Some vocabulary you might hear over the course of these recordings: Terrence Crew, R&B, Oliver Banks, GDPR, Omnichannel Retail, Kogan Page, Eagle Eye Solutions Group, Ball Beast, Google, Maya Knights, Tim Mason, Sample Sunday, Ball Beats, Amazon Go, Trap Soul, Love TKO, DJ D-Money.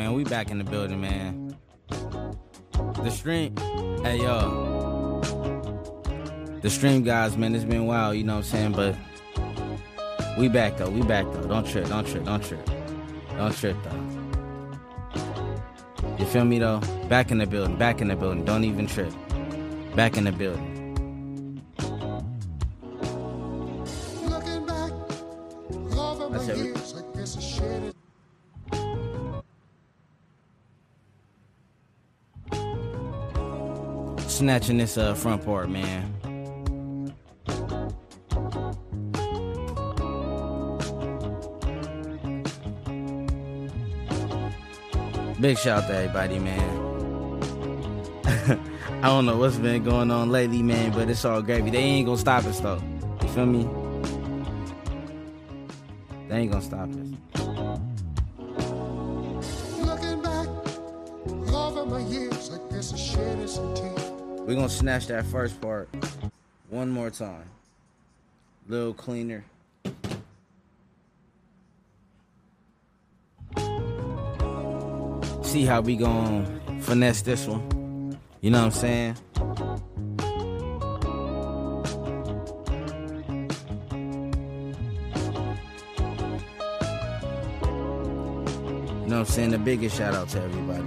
Man, we back in the building, man. The stream, hey, yo. The stream guys, man, it's been wild, you know what I'm saying? But we back, though. We back, though. Don't trip. Don't trip, though. You feel me, though? Back in the building. Don't even trip. Back in the building. Snatching this front part, man. Big shout out to everybody, man. I don't know what's been going on lately, man, but it's all gravy. They ain't gonna stop us, though. You feel me? They ain't gonna stop us. Looking back, over my years, I guess I shed is some tears. We're gonna snatch that first part one more time. A little cleaner. See how we gonna finesse this one. You know what I'm saying? You know what I'm saying? The biggest shout out to everybody.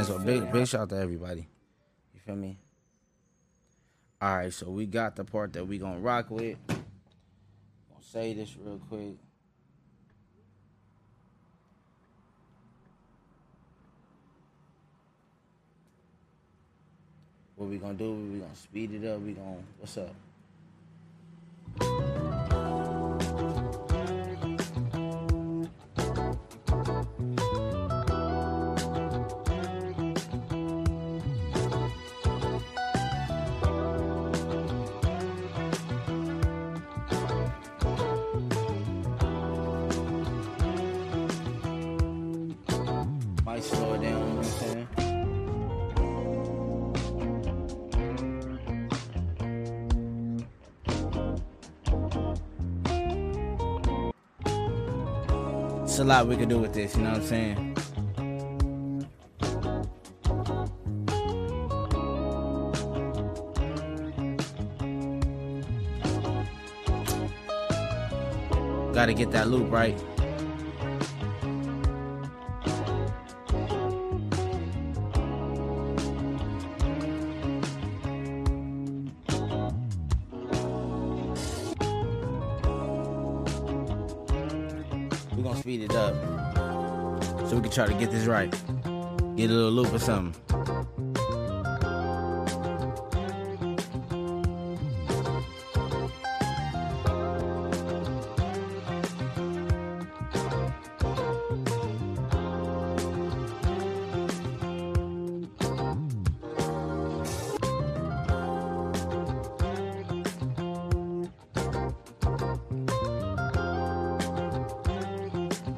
So big shout out to everybody. You feel me? Alright, so we got the part that we gonna rock with. Gonna say this real quick. What we gonna do, we gonna speed it up, we gonna what's up? It's a lot we could do with this, you know what I'm saying? Gotta get that loop right. Try to get this right. Get a little loop or something.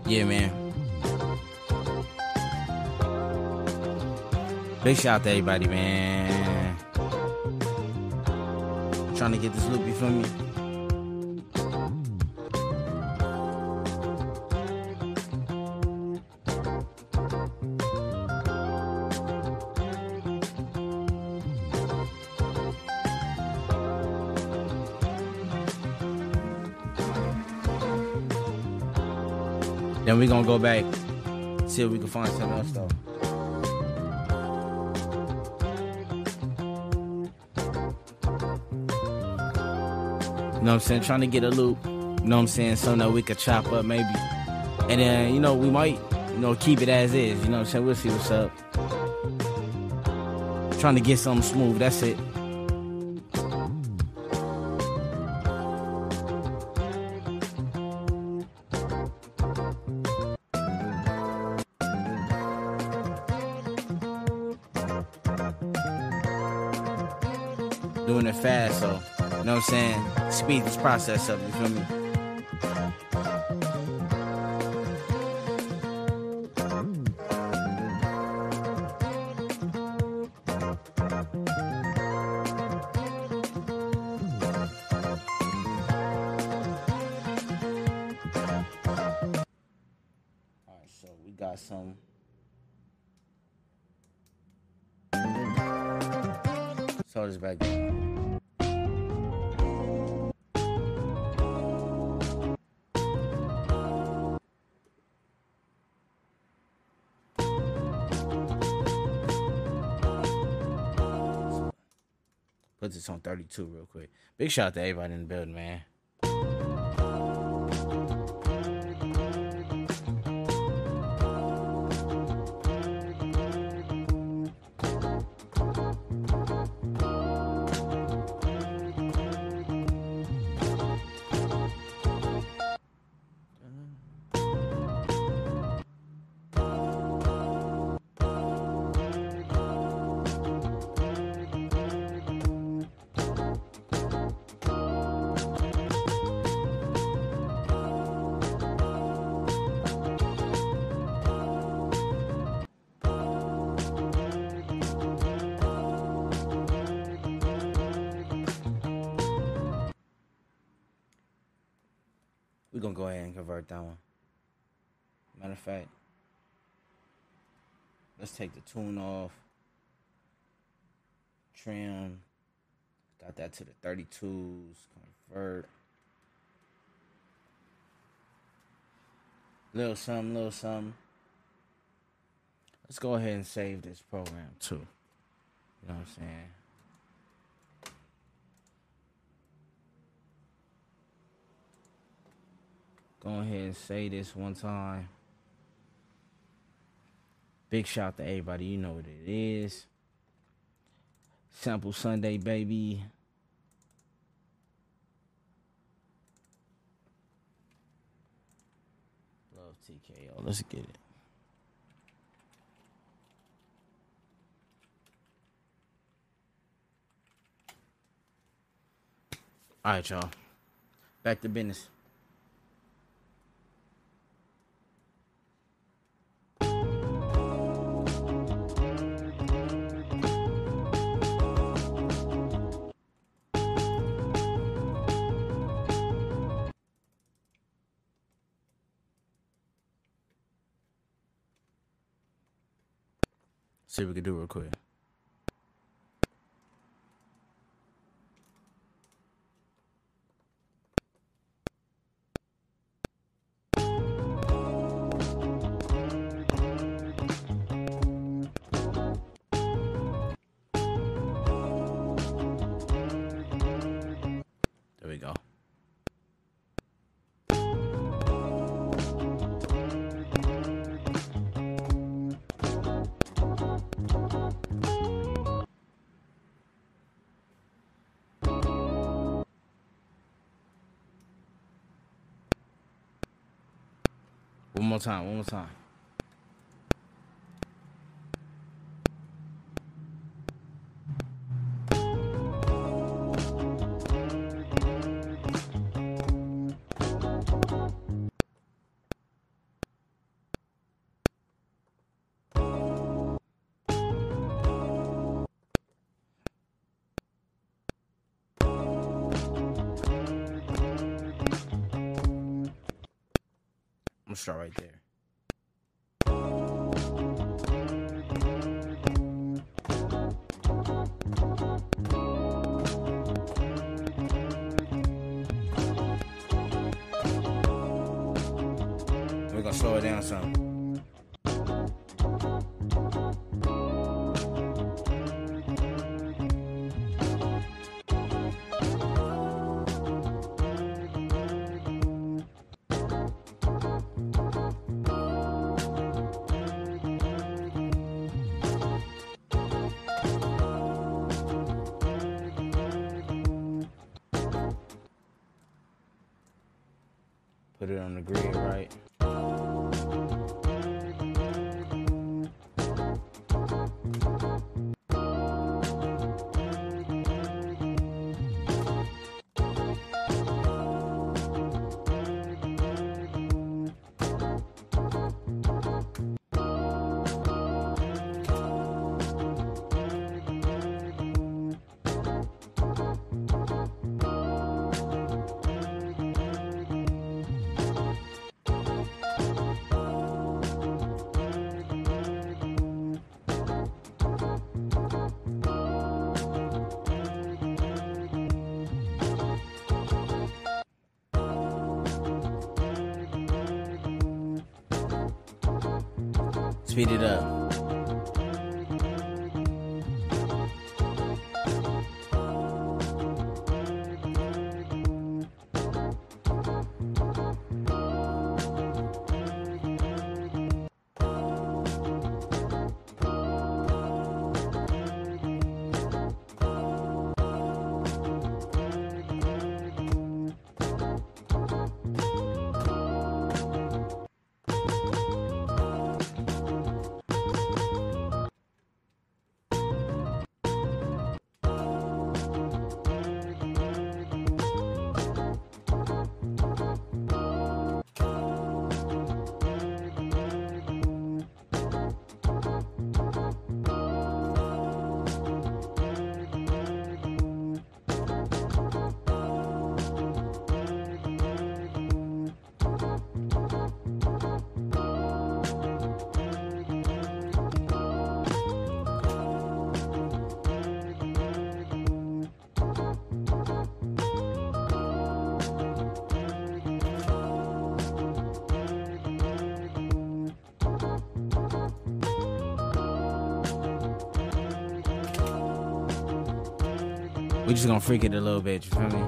Yeah, man. Big shout out to everybody, man. Trying to get this loopy from you. Then we're gonna go back, see if we can find something else though. You know what I'm saying? Trying to get a loop, you know what I'm saying? Something that we could chop up maybe. And then, you know, we might, you know, keep it as is. You know what I'm saying? We'll see what's up. Trying to get something smooth. That's it. Doing it fast, so, you know what I'm saying? Speed this process up, you feel me? so we got some. Throw this back down. Put this on 32 real quick. Big shout out to everybody in the building, man. We're going to go ahead and convert that one. Matter of fact, let's take the tune off. Trim. Got that to the 32s. Convert. Little something, little something. Let's go ahead and save this program too. You know what I'm saying? Go ahead and say this one time. Big shout out to everybody. You know what it is. Sample Sunday, baby. Love TKO. Let's get it. All right, y'all. Back to business. See what we can do real quick. There we go. One more time. Start right there. We're gonna slow it down some. Put it on the grid, right? Speed it up. We're just gonna freak it a little bit, you feel me?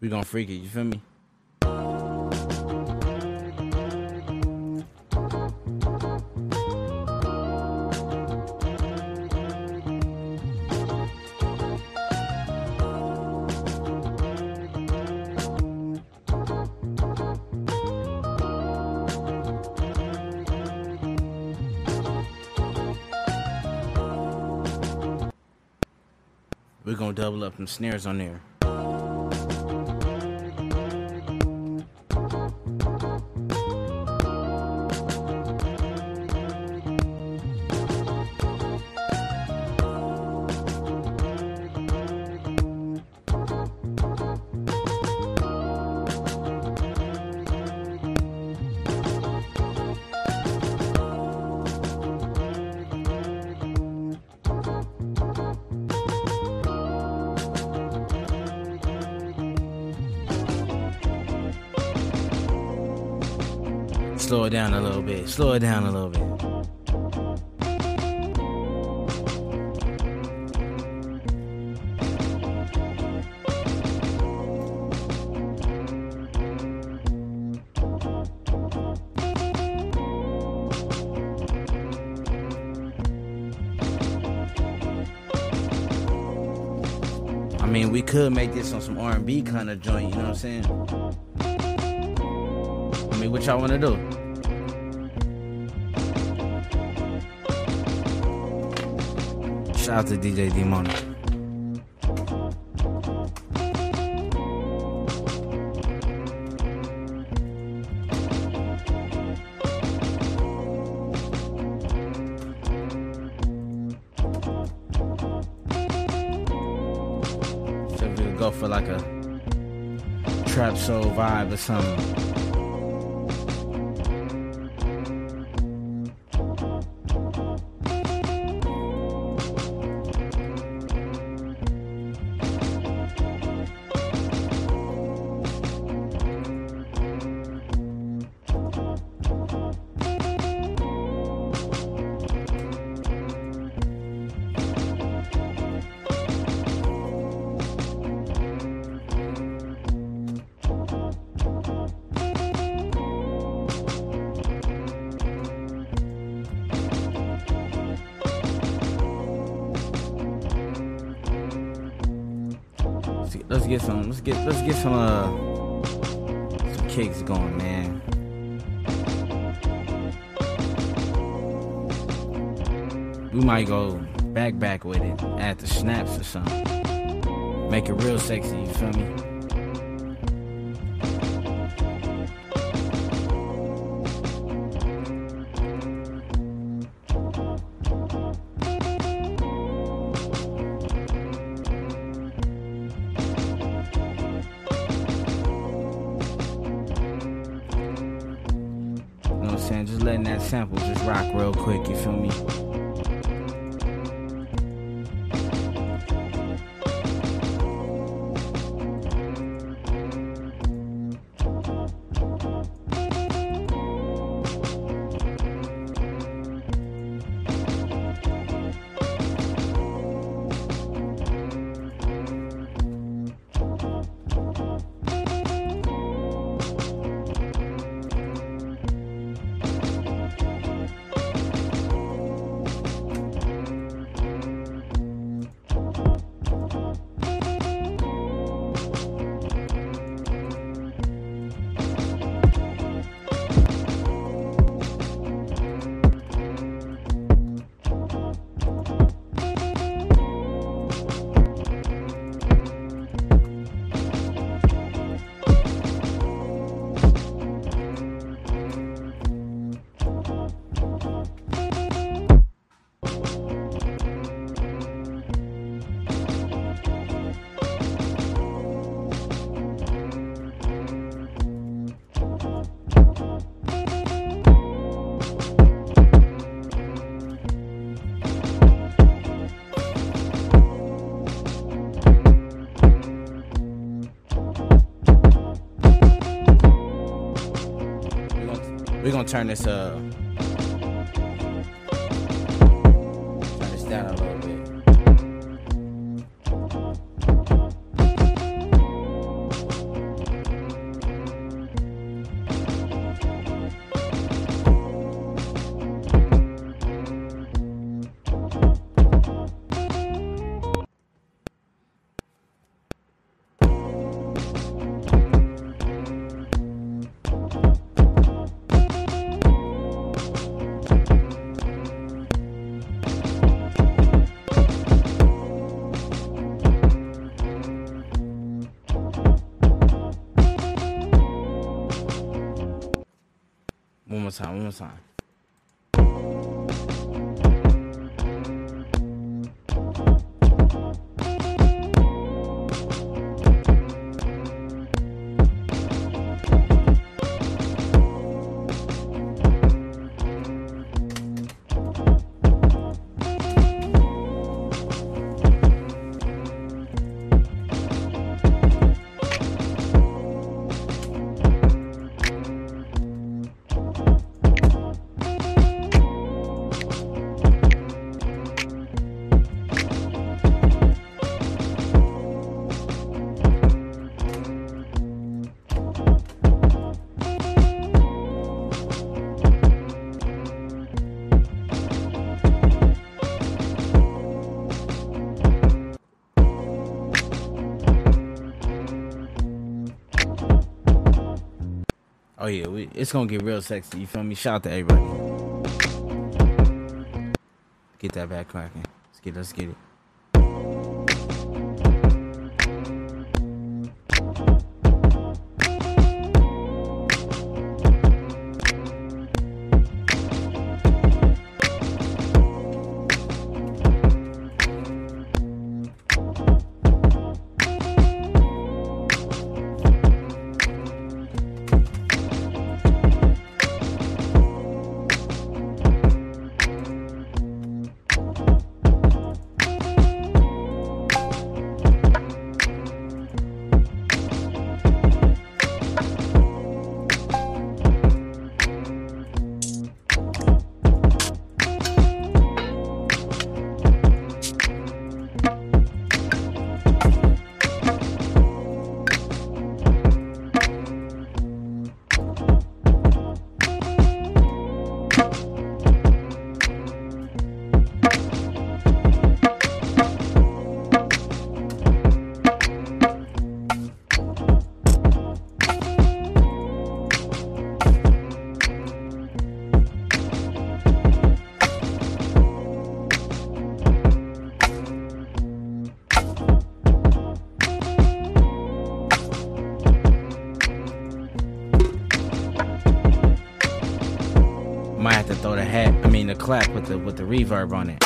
We gonna freak it, you feel me? We're gonna double up some snares on there. Slow it down a little bit. Slow it down a little bit. I mean, we could make this on some R&B kind of joint, you know what I'm saying? I mean, what y'all want to do? Shout out to DJ D-Money. myself for like a Trap Soul vibe or something. Let's get some kicks going, man. We might go back with it, add the snaps or something. Make it real sexy, you feel me? Just letting that sample just rock real quick, you feel me? Turn this down a little time. Oh yeah, it's gonna get real sexy, you feel me? Shout out to everybody. Get that back cracking. Let's get it. clap with the reverb on it.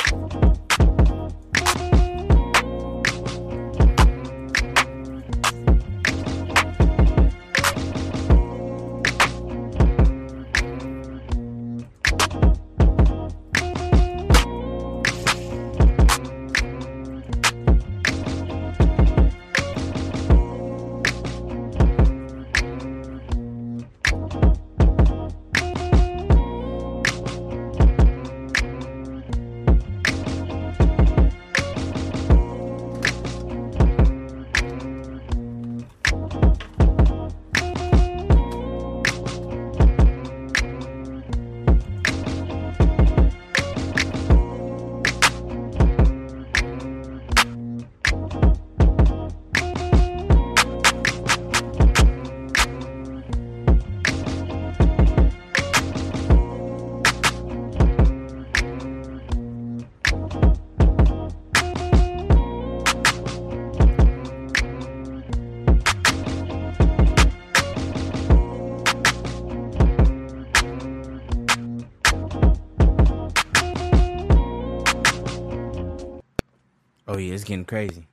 Oh yeah, it's getting crazy.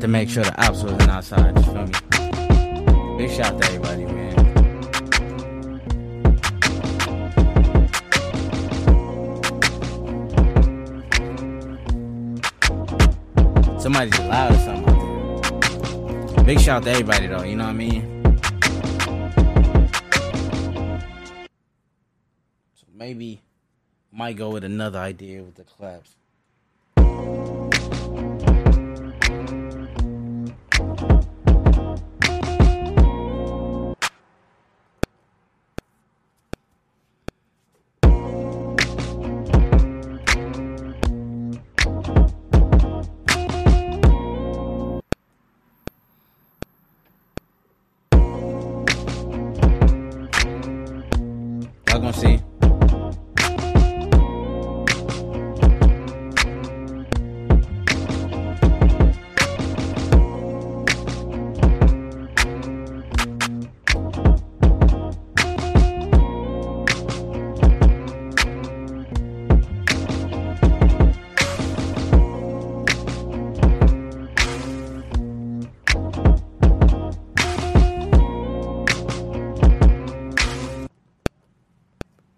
To make sure the ops wasn't outside, you feel me? Big shout out to everybody, man. Somebody's loud or something. Big shout out to everybody though, you know what I mean? So maybe might go with another idea with the claps.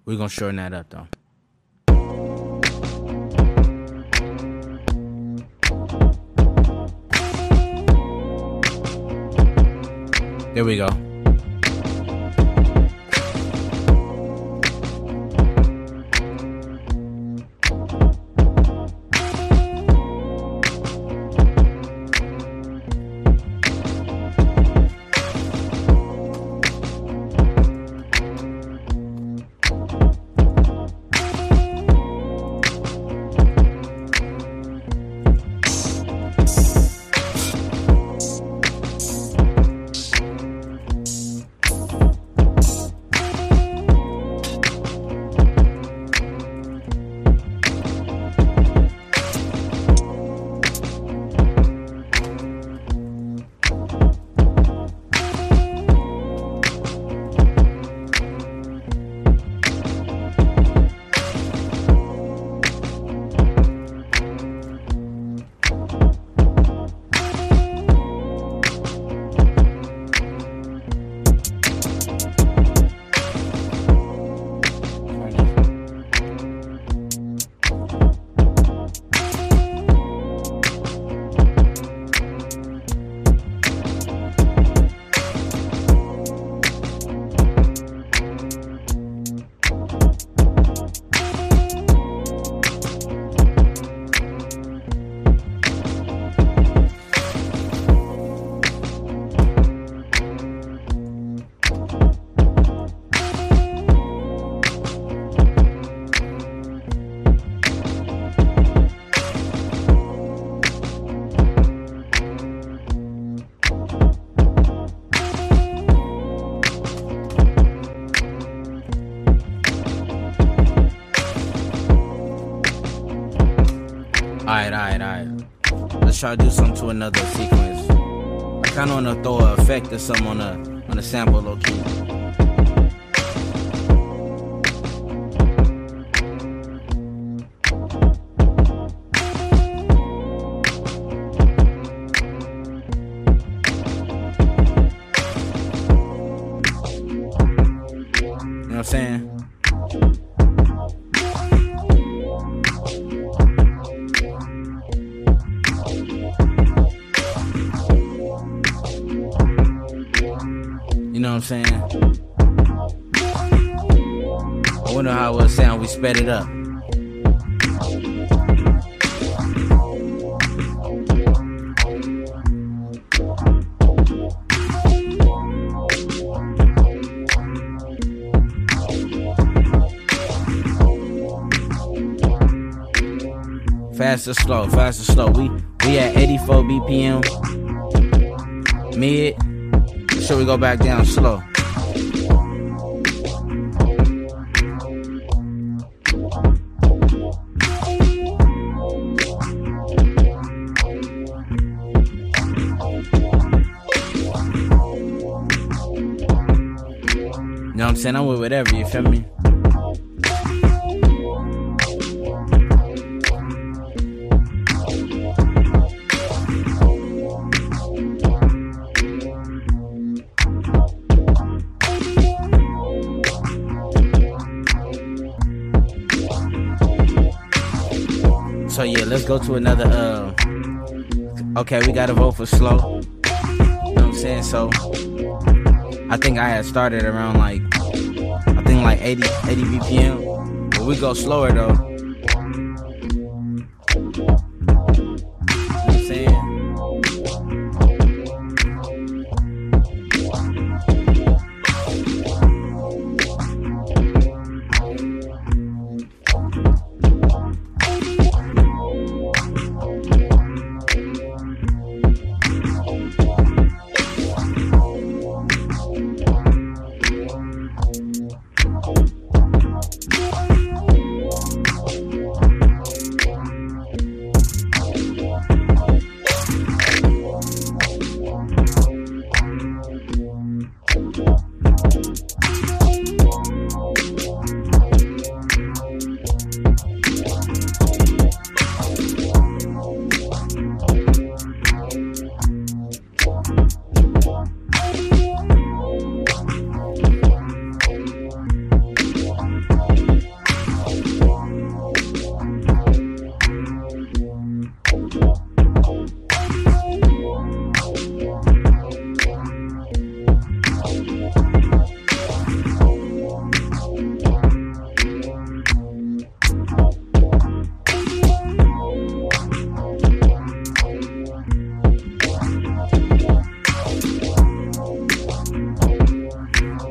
We're gonna shorten that up though. There we go. alright. Let's try to do something to another sequence. I kind of want to throw an effect or something on a sample low key. I wonder how it would sound. We sped it up. Fast or slow, fast or slow. We at 84 BPM. Mid. Should we go back down slow? You know what I'm saying? I'm with whatever, you feel me? So yeah, let's go to another, okay, we gotta vote for slow. You know what I'm saying? So I think I had started around like 80 BPM. But we go slower though. You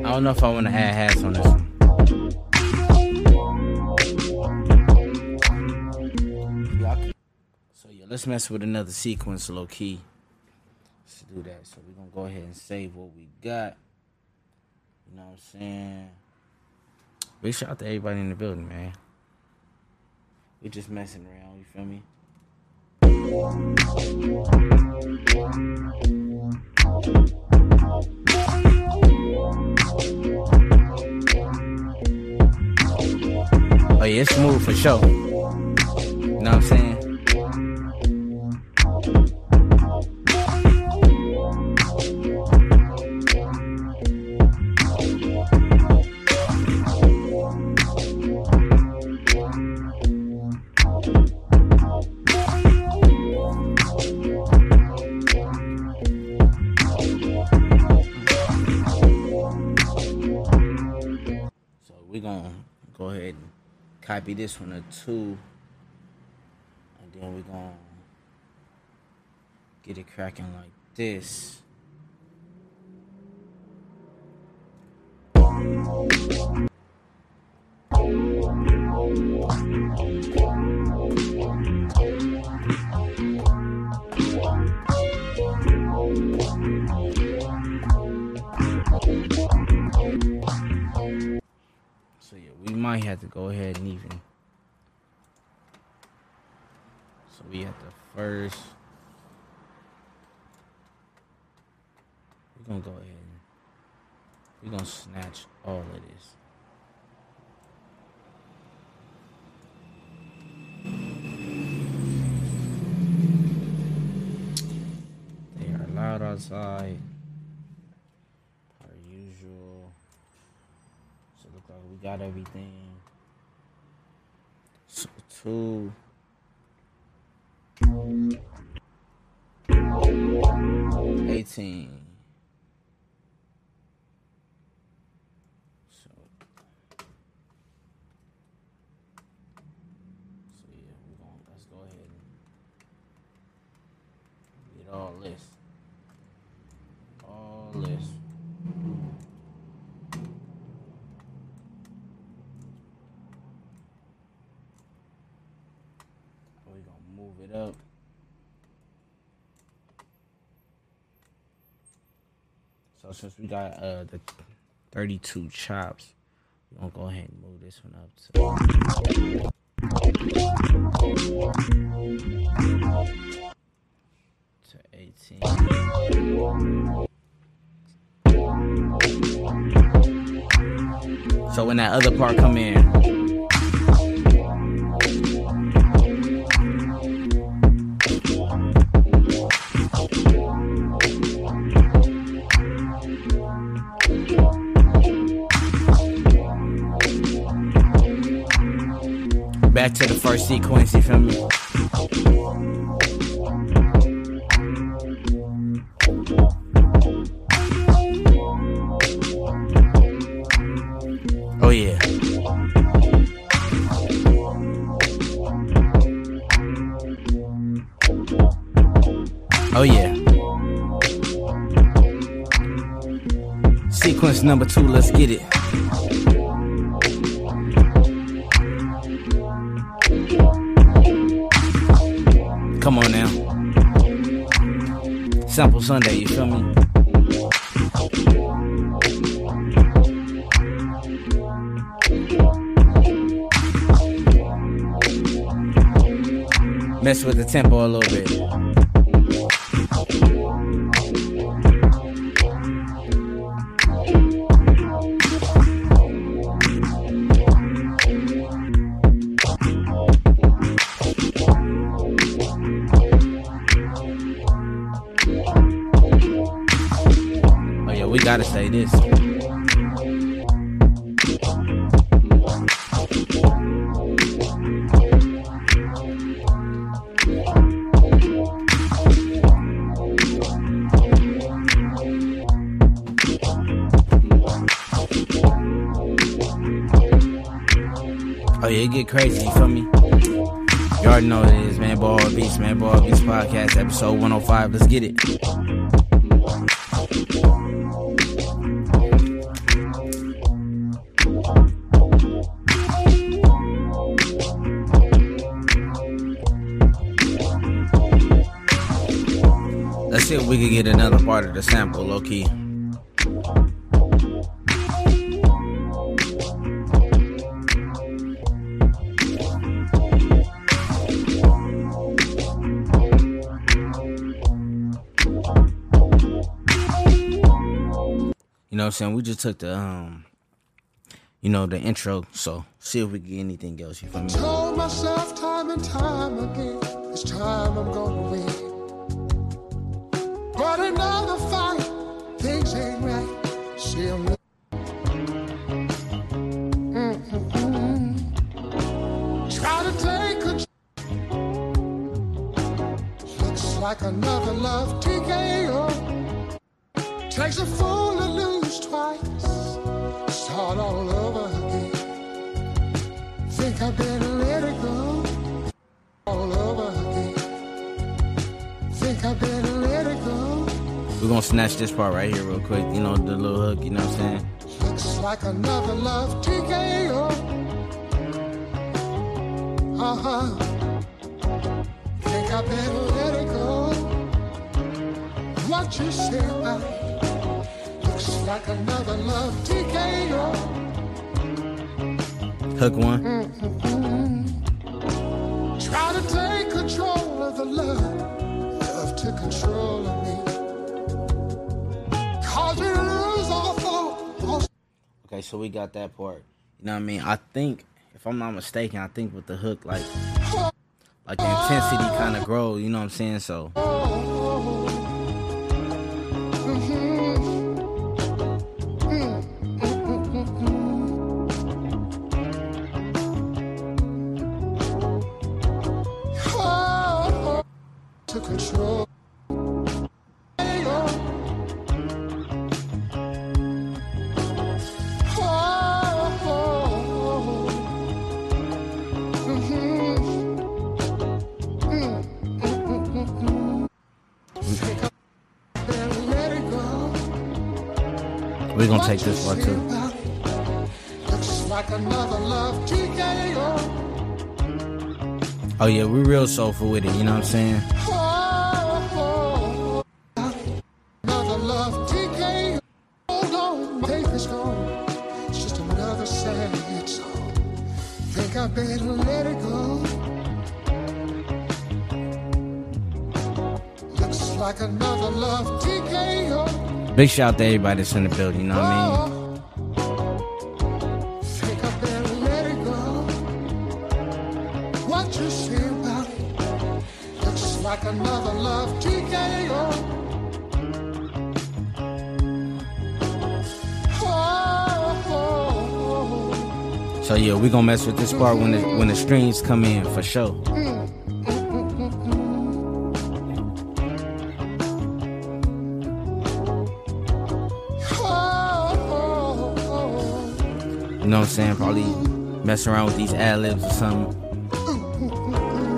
I don't know if I want to add hats on this one. So yeah, let's mess with another sequence low key. Let's do that. So we're going to go ahead and save what we got. You know what I'm saying? Big shout out to everybody in the building, man. We're just messing around, you feel me? Oh yeah, it's smooth for sure. You know what I'm saying? Go ahead and copy this one or two, and then we're gonna get it cracking like this. So yeah, we might have to go ahead and even. So we have to first. We're going to go ahead and we're going to snatch all of this. They are loud outside. Per usual. So it looks like we got everything. So two. So yeah, we're going. Let's go ahead and get all this. We're gonna move it up. So since we got the 32 chops, we're gonna go ahead and move this one up to 18. So when that other part come in. Back to the first sequence, you feel me? Oh yeah. Oh yeah. Sequence number two, let's get it. Come on now. Sample Sunday, you feel me? Mess with the tempo a little bit. Gotta say this. Oh yeah, it get crazy, you feel me? You already know what it is, man. Ball Beats, man. Ball Beats Podcast, episode 105. Let's get it. Let's see if we can get another part of the sample, low key. You know what I'm saying? We just took the, you know, the intro, so see if we can get anything else, you feel me? I told myself time and time again, it's time I'm gonna win. But another fight, things ain't right. Try to take control. Looks like another love TKO. Takes a fool to lose twice. Start all over again. Think I better let it go. All over again. Think I better. We're gonna snatch this part right here real quick, you know, the little hook, you know what I'm saying? Looks like another love TKO. Think I better let it go. What you say about it? Looks like another love TKO. Hook one. Try to take control of the love took control of me. Cause we lose all thought. Okay, so we got that part. You know what I mean? I think, if I'm not mistaken, I think with the hook, like the intensity kind of grows, you know what I'm saying? So. We're gonna take this one too. Looks like another Love TKO. Oh yeah, we real soulful with it, you know what I'm saying? Another Love TKO. Hold on, baby's gone. It's just another sad hit song. Think I better let it go. Looks like another Love TKO. Big shout out to everybody that's in the building, you know what I mean? So yeah, we gonna mess with this part when the strings come in for sure. You know what I'm saying? Probably messing around with these ad-libs or something.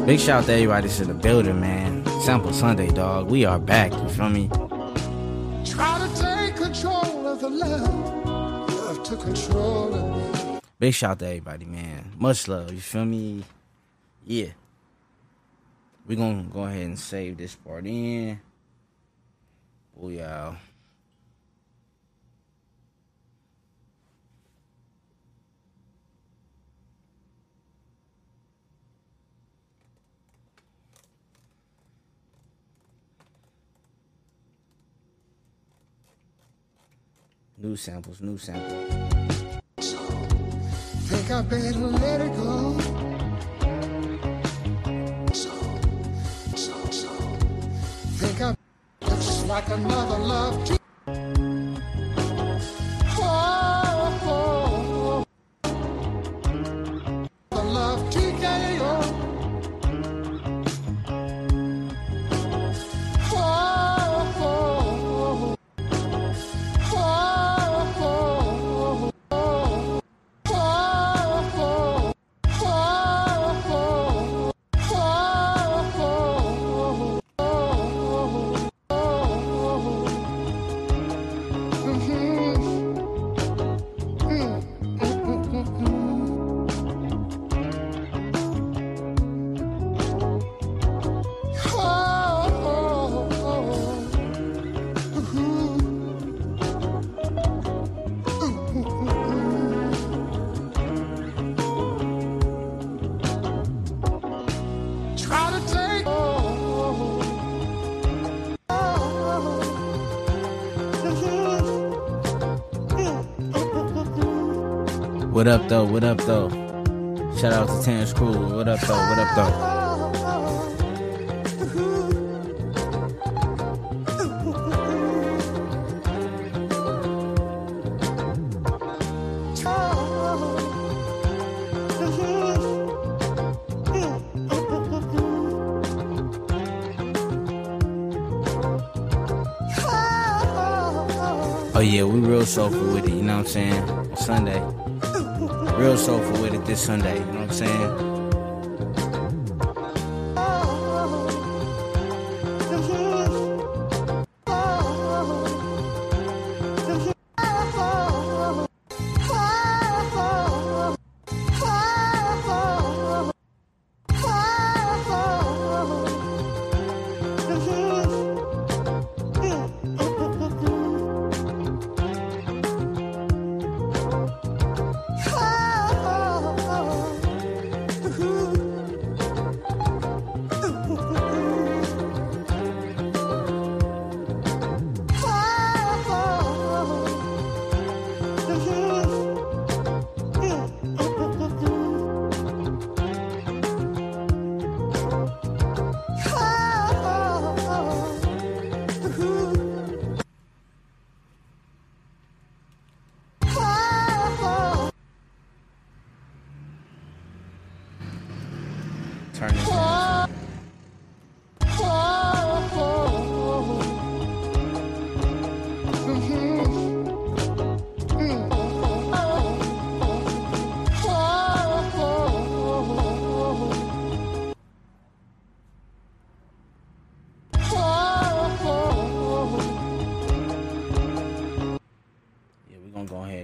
Big shout out to everybody that's in the building, man. Sample Sunday, dog. We are back. You feel me? Try to take control of the love to control of me. Big shout out to everybody, man. Much love. You feel me? Yeah. We're going to go ahead and save this part in. Oh, y'all. New sample. So, think I better let it go. So, think I looks like another love to What up though? Shout out to Terrence Crew. Oh yeah, we real soulful with it, you know what I'm saying? Sunday. Real soulful with it this Sunday, you know what I'm saying?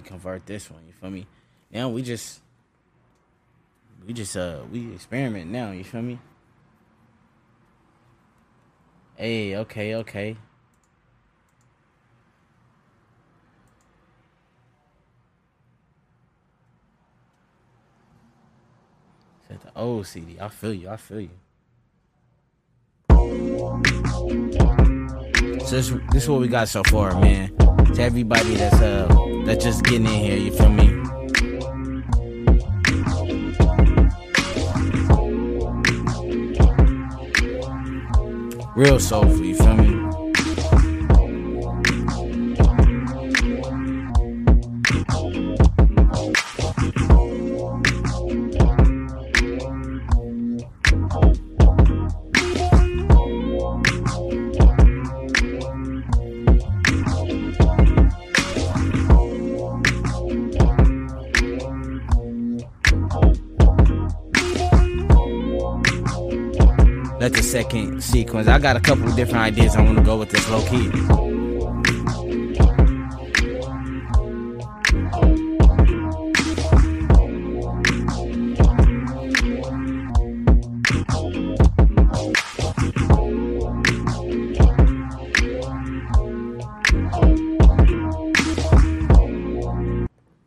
and convert this one, you feel me? Now we experiment now, you feel me? Hey, okay, okay. Set the old CD. I feel you, I feel you. So this is what we got so far, man. To everybody that's just getting in here, you feel me? Real soulful, you feel me? That's the second sequence. I got a couple of different ideas I want to go with this low key.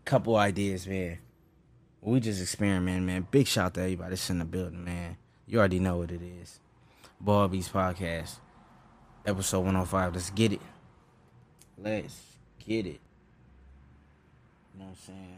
Couple ideas, man. We just experimenting, man. Big shout out to everybody that's in the building, man. You already know what it is. Ball Beast Podcast, episode 105. Let's get it. Let's get it. You know what I'm saying?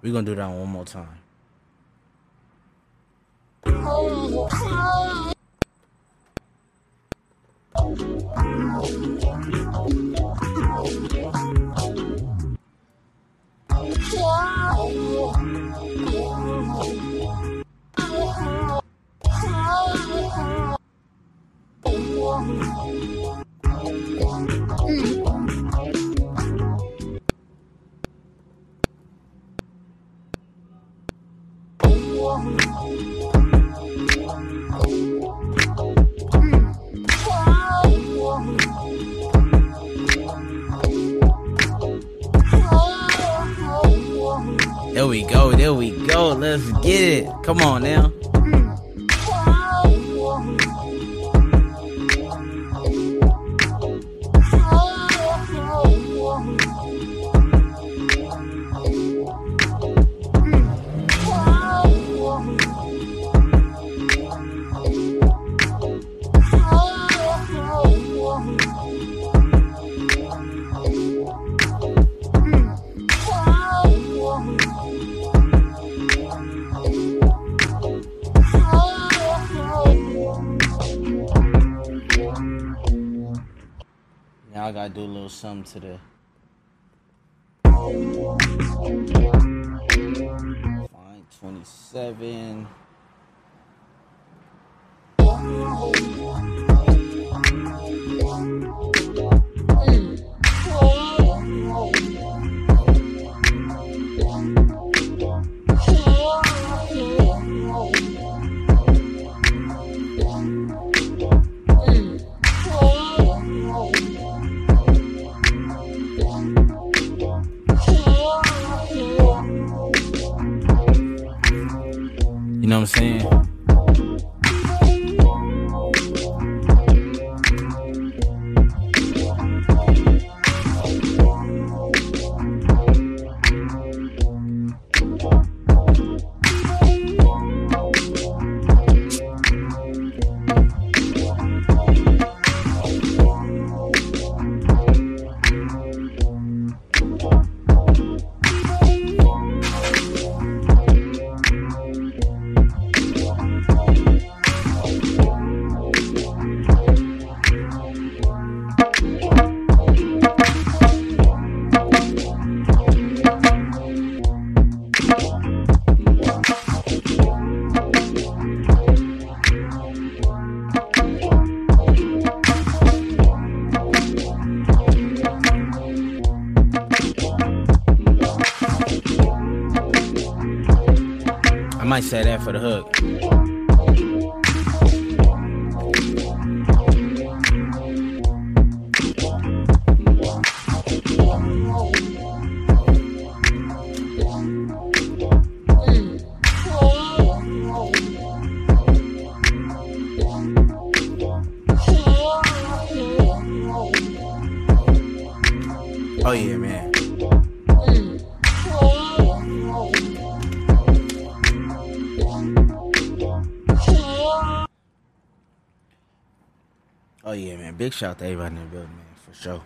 We're gonna do that one more time. There we go, there we go. Let's get it. Come on now. I gotta do a little something to the fine 27. might say that for the hook. Oh yeah, man. Oh yeah, man. Big shout out to everybody in the building, man, for sure.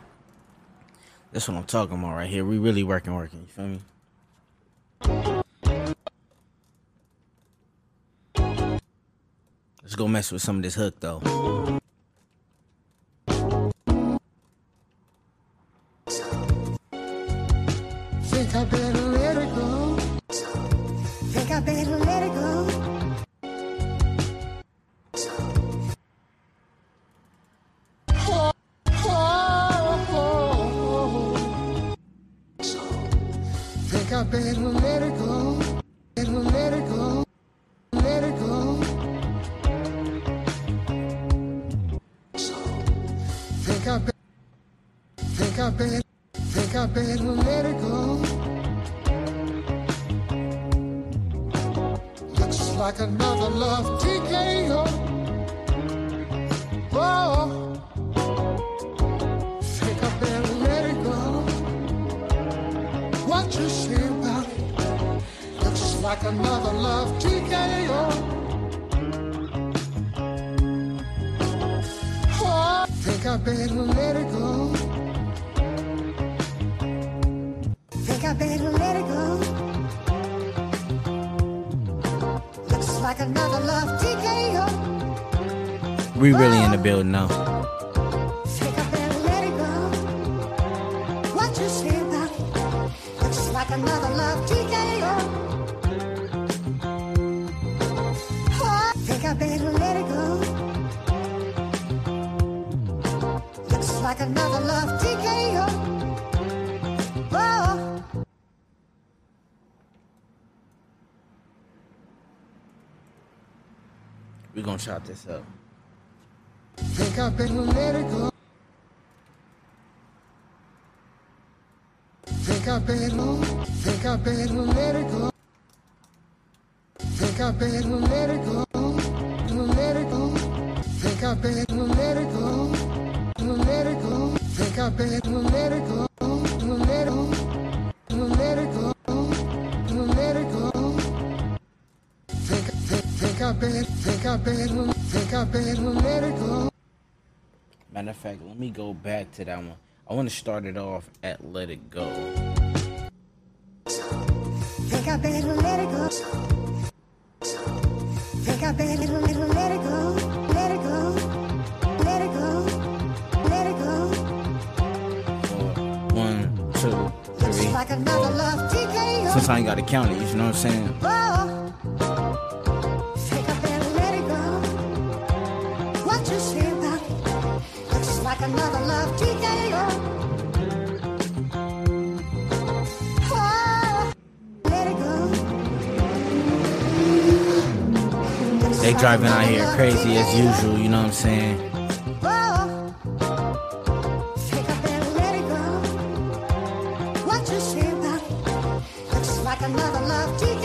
That's what I'm talking about right here. We really working, you feel me? Let's go mess with some of this hook though. Like another Love TKO. Oh, think I better let it go. What you say about it? Looks like another Love TKO. Oh, think I better let it go. Think I better let it go. Like another Love TKO. We really in the building now. Take up and let it go. What you say about it? Looks like another Love TKO. Oh, think I better let it go. Looks like another Love TKO. We're gonna chop this up. Think I better let it go. Think I better let it go. Think I better let it go. Let it go. Think I better let it go. Let it go. Think I better let it go. Let it go. Let it go. Let it go. Think I better. Think I better let it go. Matter of fact, let me go back to that one. I want to start it off at let it go. Think I better let it go. Think I better let it go. Let it go. Let it go. Let it go. 4, 1, 2, 3. Like another Love TKO. Sometimes you gotta count it, you know what I'm saying? Oh. Another Love TKO. Oh, let it go. They driving out here crazy as usual, you know what I'm saying? Oh, pick up and let it go. What you say about it? Looks like another Love TKO.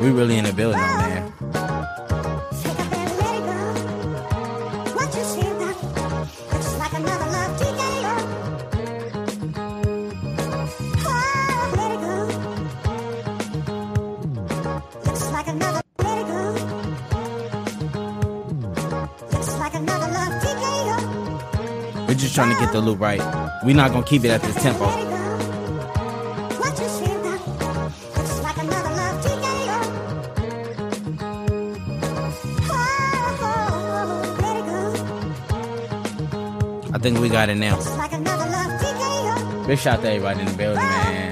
We really in the building, man. We're just trying to get the loop right. We're not gonna keep it at this tempo. I think we got it now. Big shout out to everybody in the building, man.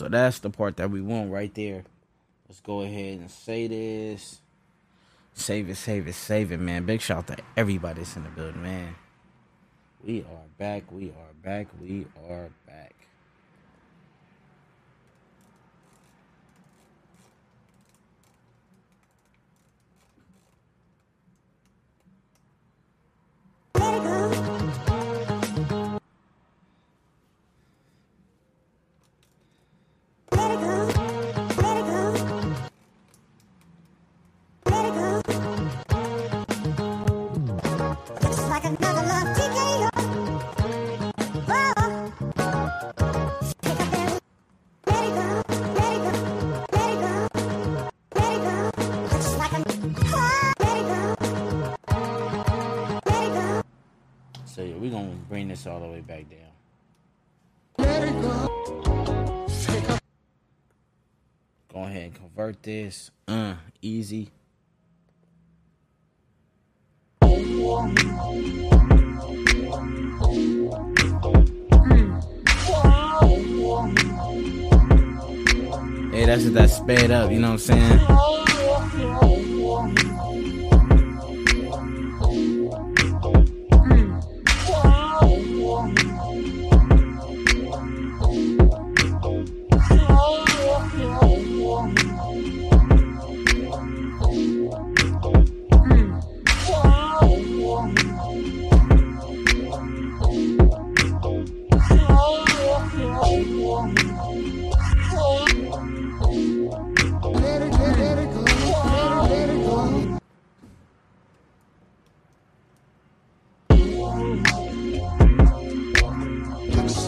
So that's the part that we want right there. Let's go ahead and say this. Save it, man. Big shout out to everybody that's in the building, man. We are back. Bring this all the way back down. Go ahead and convert this. Easy. Hey, that's just that sped up, you know what I'm saying?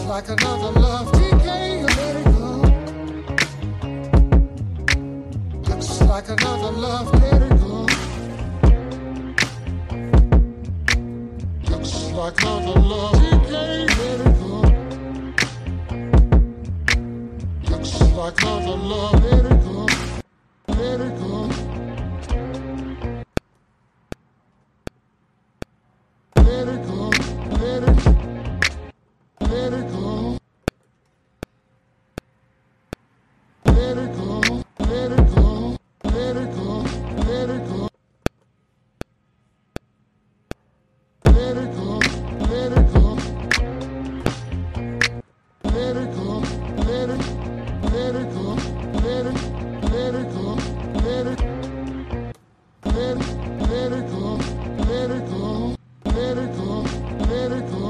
Like another love TKO. Looks like another love TKO. Looks like another love TKO. Looks like another love TKO. Let it go. Let it go. Let it go. Let it go. Let it go. Let it go. Let it go. Let it go. Let it go. Let it go. Let it go. Let it. Let it go. Let it. Let it go. Let it. Let it. Let it go. Let it go. Let it go.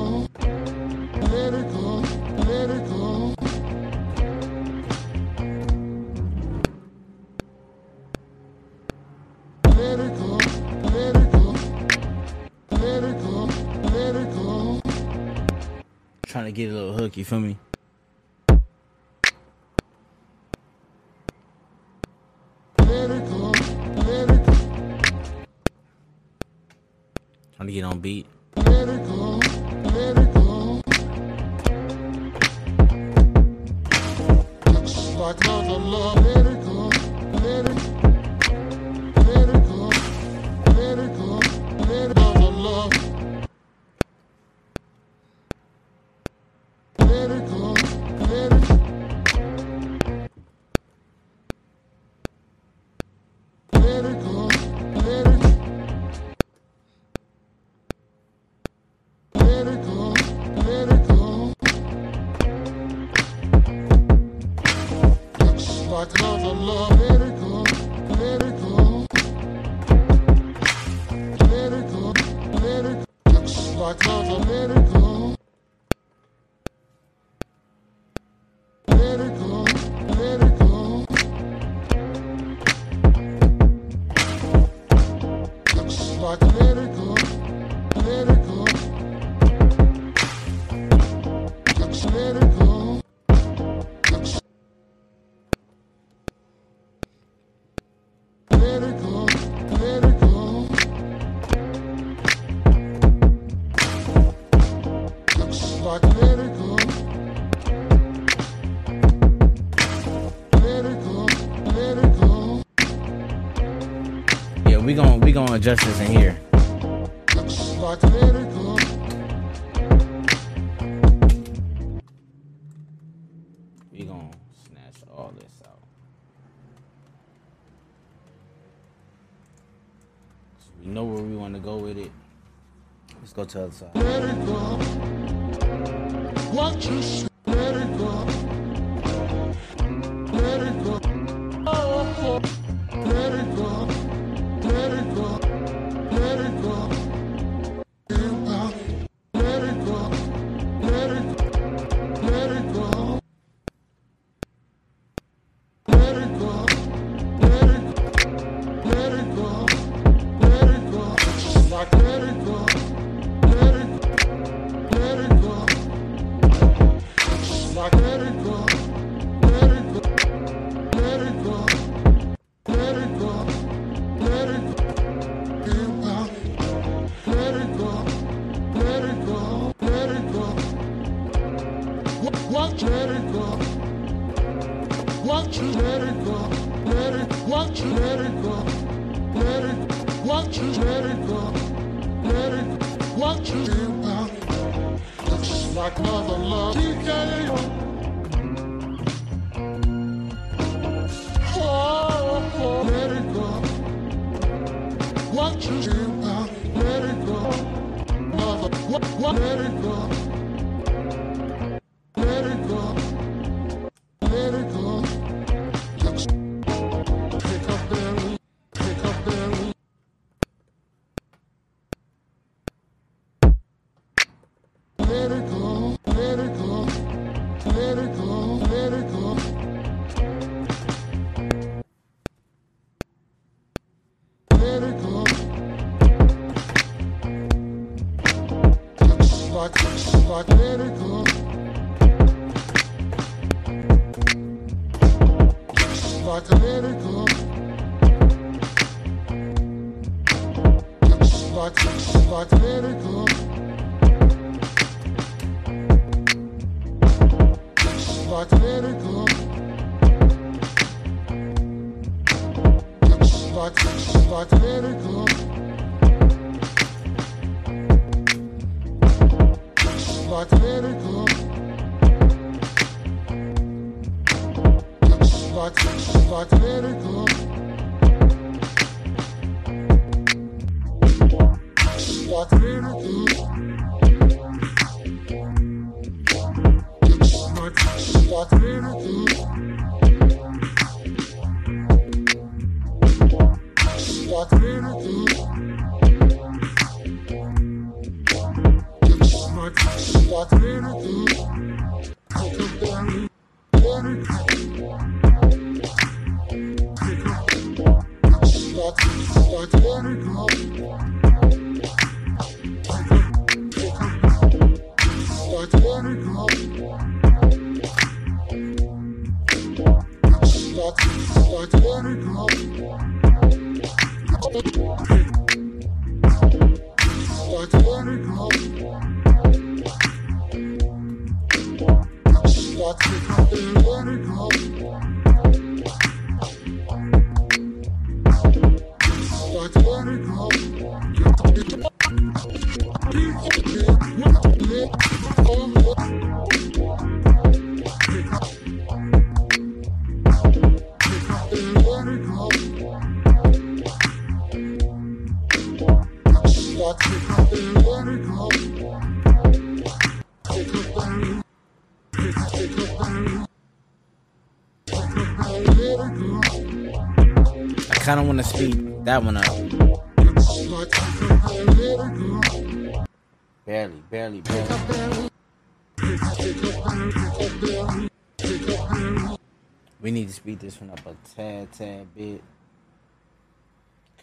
Let it go. Let it go, let it go. Let it go, let it go. Let it go, let it go. Trying to get a little hook, you feel me? Let it go, let it go. Trying to get on beat. Let it go, let it go. Looks like another love, let it go, let it, let it go, let it go, let it go, love, let it go, let it, let it go, let it, let it go, let it go. Looks like another love, let it go, let it go. Let it go, let it go. Looks like another, let it go. Let it go, let it go. Looks like let it go, let it go. Looks let it go. Let it go, let it go. Looks like let it go. Let it go, let it go. Yeah, we gonna adjust this in here. Looks like let it go. We gonna snatch We know where we want to go with it. Let's go to the other side. Let it go. Watch us. Let it go. Let it go. Oh, let it go. Let it go. Let it go. Let it go. Let it go. Let it go. Let it go. Let it go. Let it go. Let it go. Like let it go. Let it go, let it go, let it go, let it go, let it go, let it go, let it go, let it go, watch let it go, watch you let it go, let it, watch you let it go, let it, watch you let it go, let it, watch you let it go. Like mother love TKO. Oh, oh, let it go. Watch you out, let it go. Mother, what let it go. Let it go. Let it go. Pick up berry, pick up berry. Let it go, let it go, let it go, let it go. Let it go. Like let it go. Like let it go. Like let it go. Like let it go. Like let it go. Like let it go. Like let it go. Like let it go. Like let it go. Like let it go. Like let it go. Pick up berry, let it go. Pick up like let it go. Pick up like let it go. Like let it go. Like let it go. Like pick up and let it go. Like let it go. I kind of want to speed that one up. Barely. We need to speed this one up a tad bit.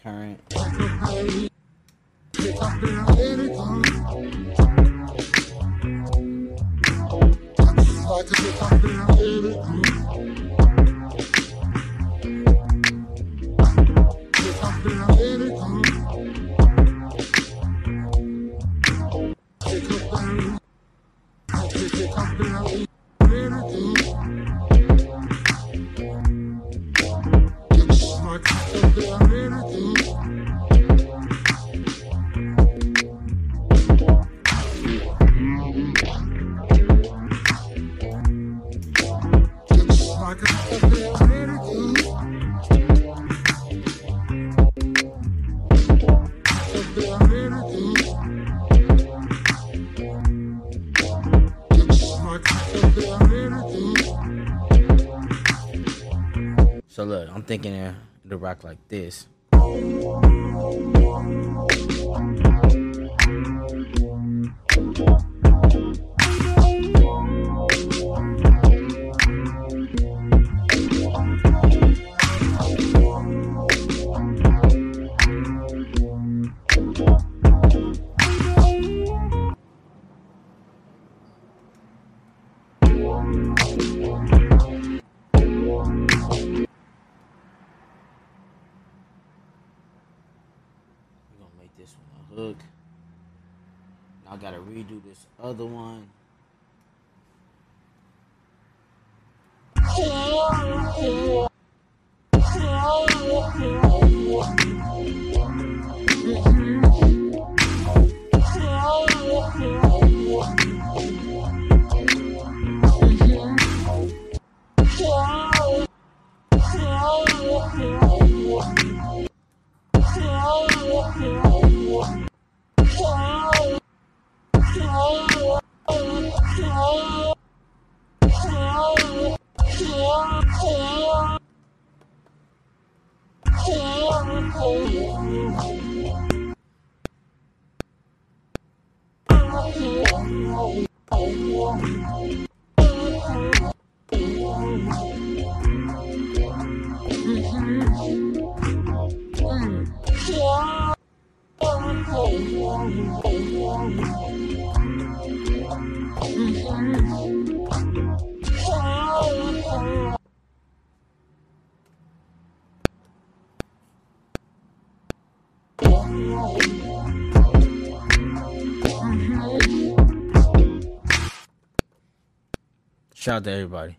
Current. thinking it'll rock like this. I gotta redo this other one. Shout out to everybody.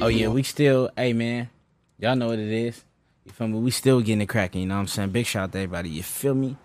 Oh yeah, we still, hey man, y'all know what it is. You feel me? We still getting it cracking, you know what I'm saying? Big shout out to everybody, you feel me?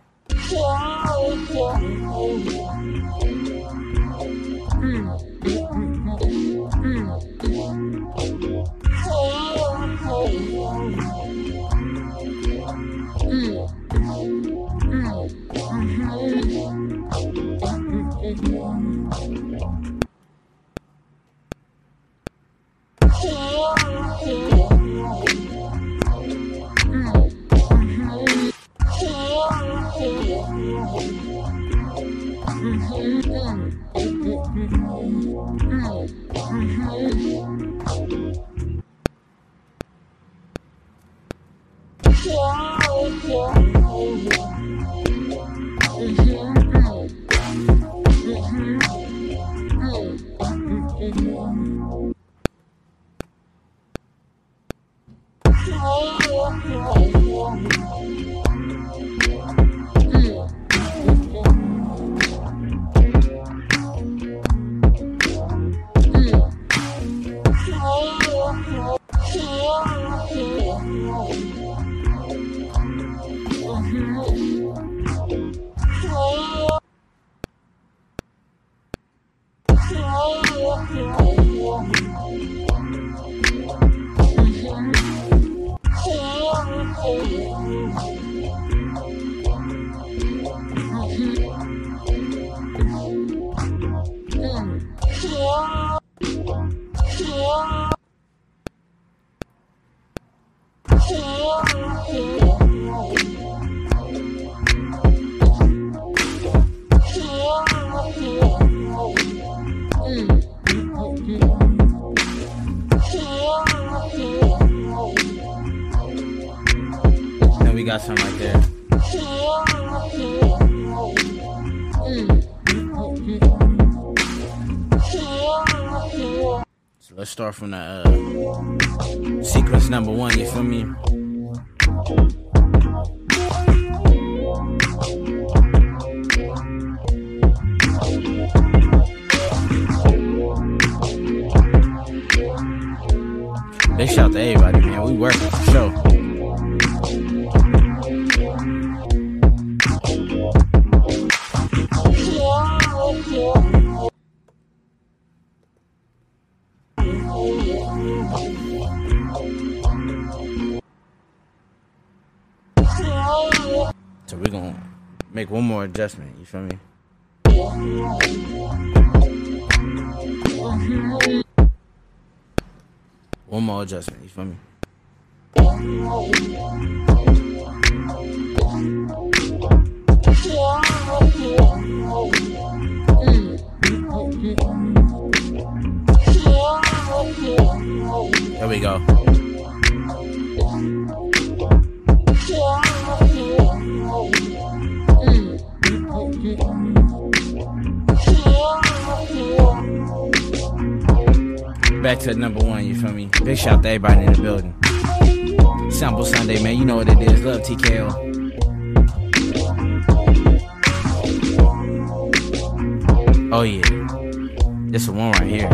We got something right there. So let's start from the sequence number one, you feel me? Big shout out to everybody, man. We working for sure. So we're gonna make one more adjustment, you feel me? One more adjustment, you feel me? There we go. Back to number one, you feel me? Big shout out to everybody in the building. Sample Sunday, man, you know what it is. Love TKO. Oh yeah, this is one right here.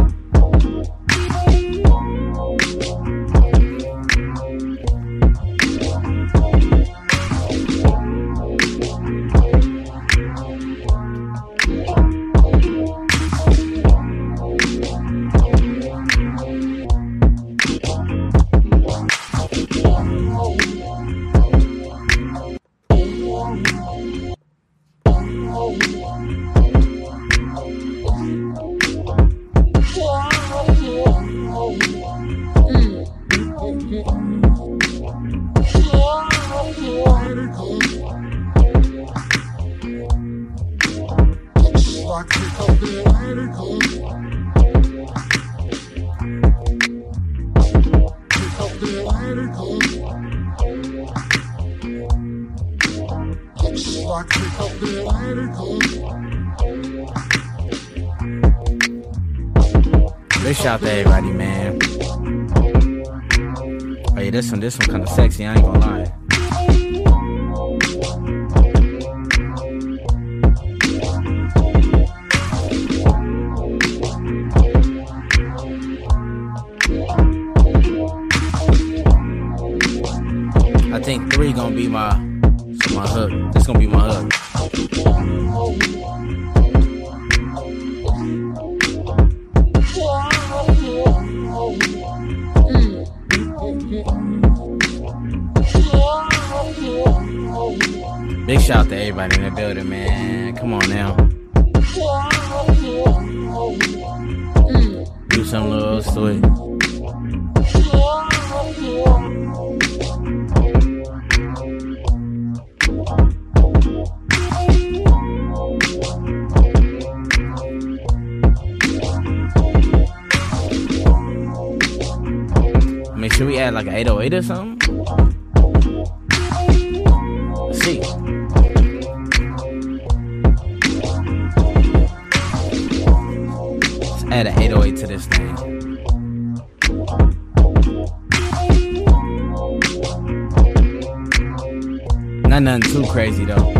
Big shout out to everybody, man. Oh yeah, this one kind of sexy, I ain't gonna lie. I think three gonna be my hook. This gonna be my hook. Big shout out to everybody in the building, man. Come on now. Do something little sweet. I mean, should we add like an 808 or something? Let's see. Add an 808 to this thing. Not nothing too crazy though.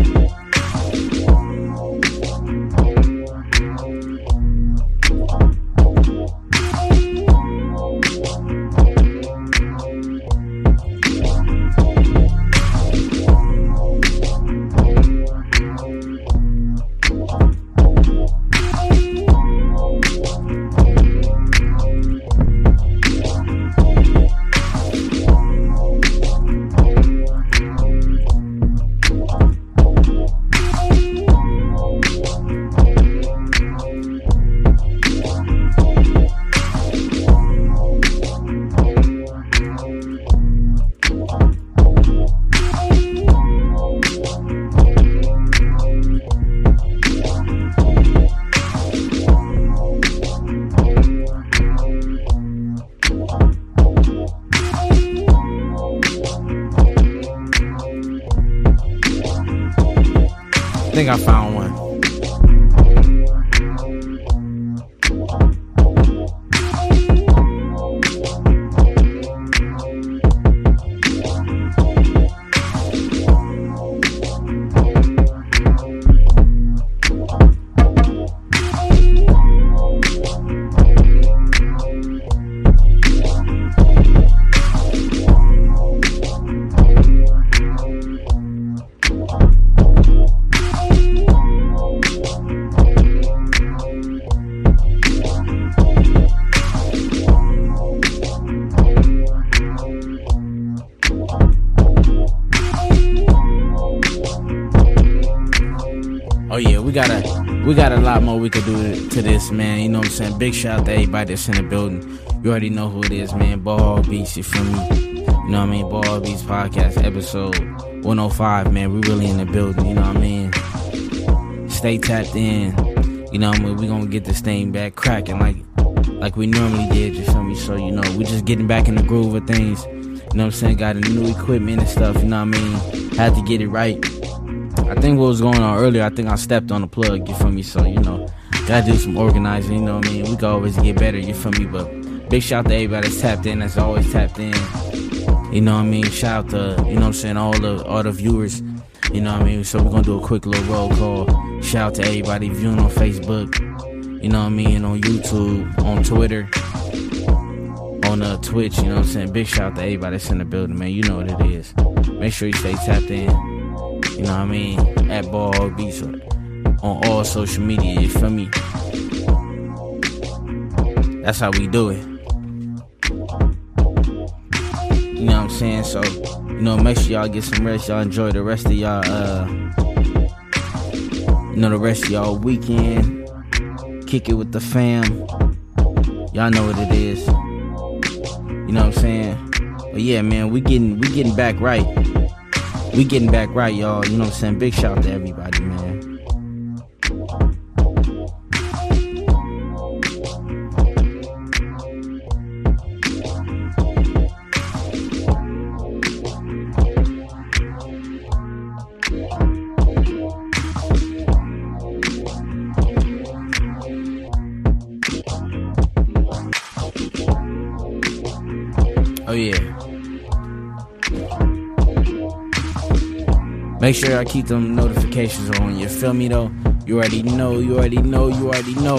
think I found one. We got a lot more we could do to this, man. You know what I'm saying? Big shout out to everybody that's in the building. You already know who it is, man. Ball Beats, you feel me? You know what I mean? Ball Beats Podcast, episode 105, man. We really in the building, you know what I mean? Stay tapped in. You know what I mean? We gonna get this thing back cracking like we normally did, you feel me? So, you know, we just getting back in the groove of things. You know what I'm saying? Got a new equipment and stuff, you know what I mean? Had to get it right. I think what was going on earlier, I think I stepped on the plug, you feel me? So, you know, gotta do some organizing, you know what I mean? We can always get better, you feel me? But big shout out to everybody that's tapped in, that's always tapped in. You know what I mean? Shout out to, you know what I'm saying, all the viewers, you know what I mean? So we're gonna do a quick little roll call. Shout out to everybody viewing on Facebook, you know what I mean, on YouTube, on Twitter, on Twitch, you know what I'm saying? Big shout out to everybody that's in the building, man. You know what it is. Make sure you stay tapped in. You know what I mean? At Ball Beats on all social media, you feel me? That's how we do it. You know what I'm saying? So, you know, make sure y'all get some rest. Y'all enjoy the rest of y'all, you know, the rest of y'all weekend. Kick it with the fam. Y'all know what it is. You know what I'm saying? But yeah, man, we getting back right. We getting back right, y'all. You know what I'm saying? Big shout out to everybody, man. Oh, yeah. Make sure y'all keep them notifications on, you feel me though? You already know,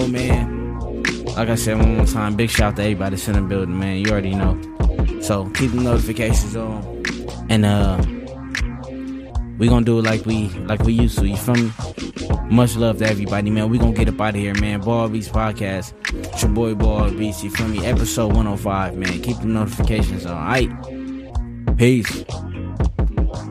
man. Like I said one more time, big shout out to everybody that's in the building, man. You already know. So, keep the notifications on. And, we gonna do it like we used to, you feel me? Much love to everybody, man. We gonna get up out of here, man. Ball Beats Podcast. It's your boy, Ball Beats, you feel me? Episode 105, man. Keep the notifications on, alright? Peace.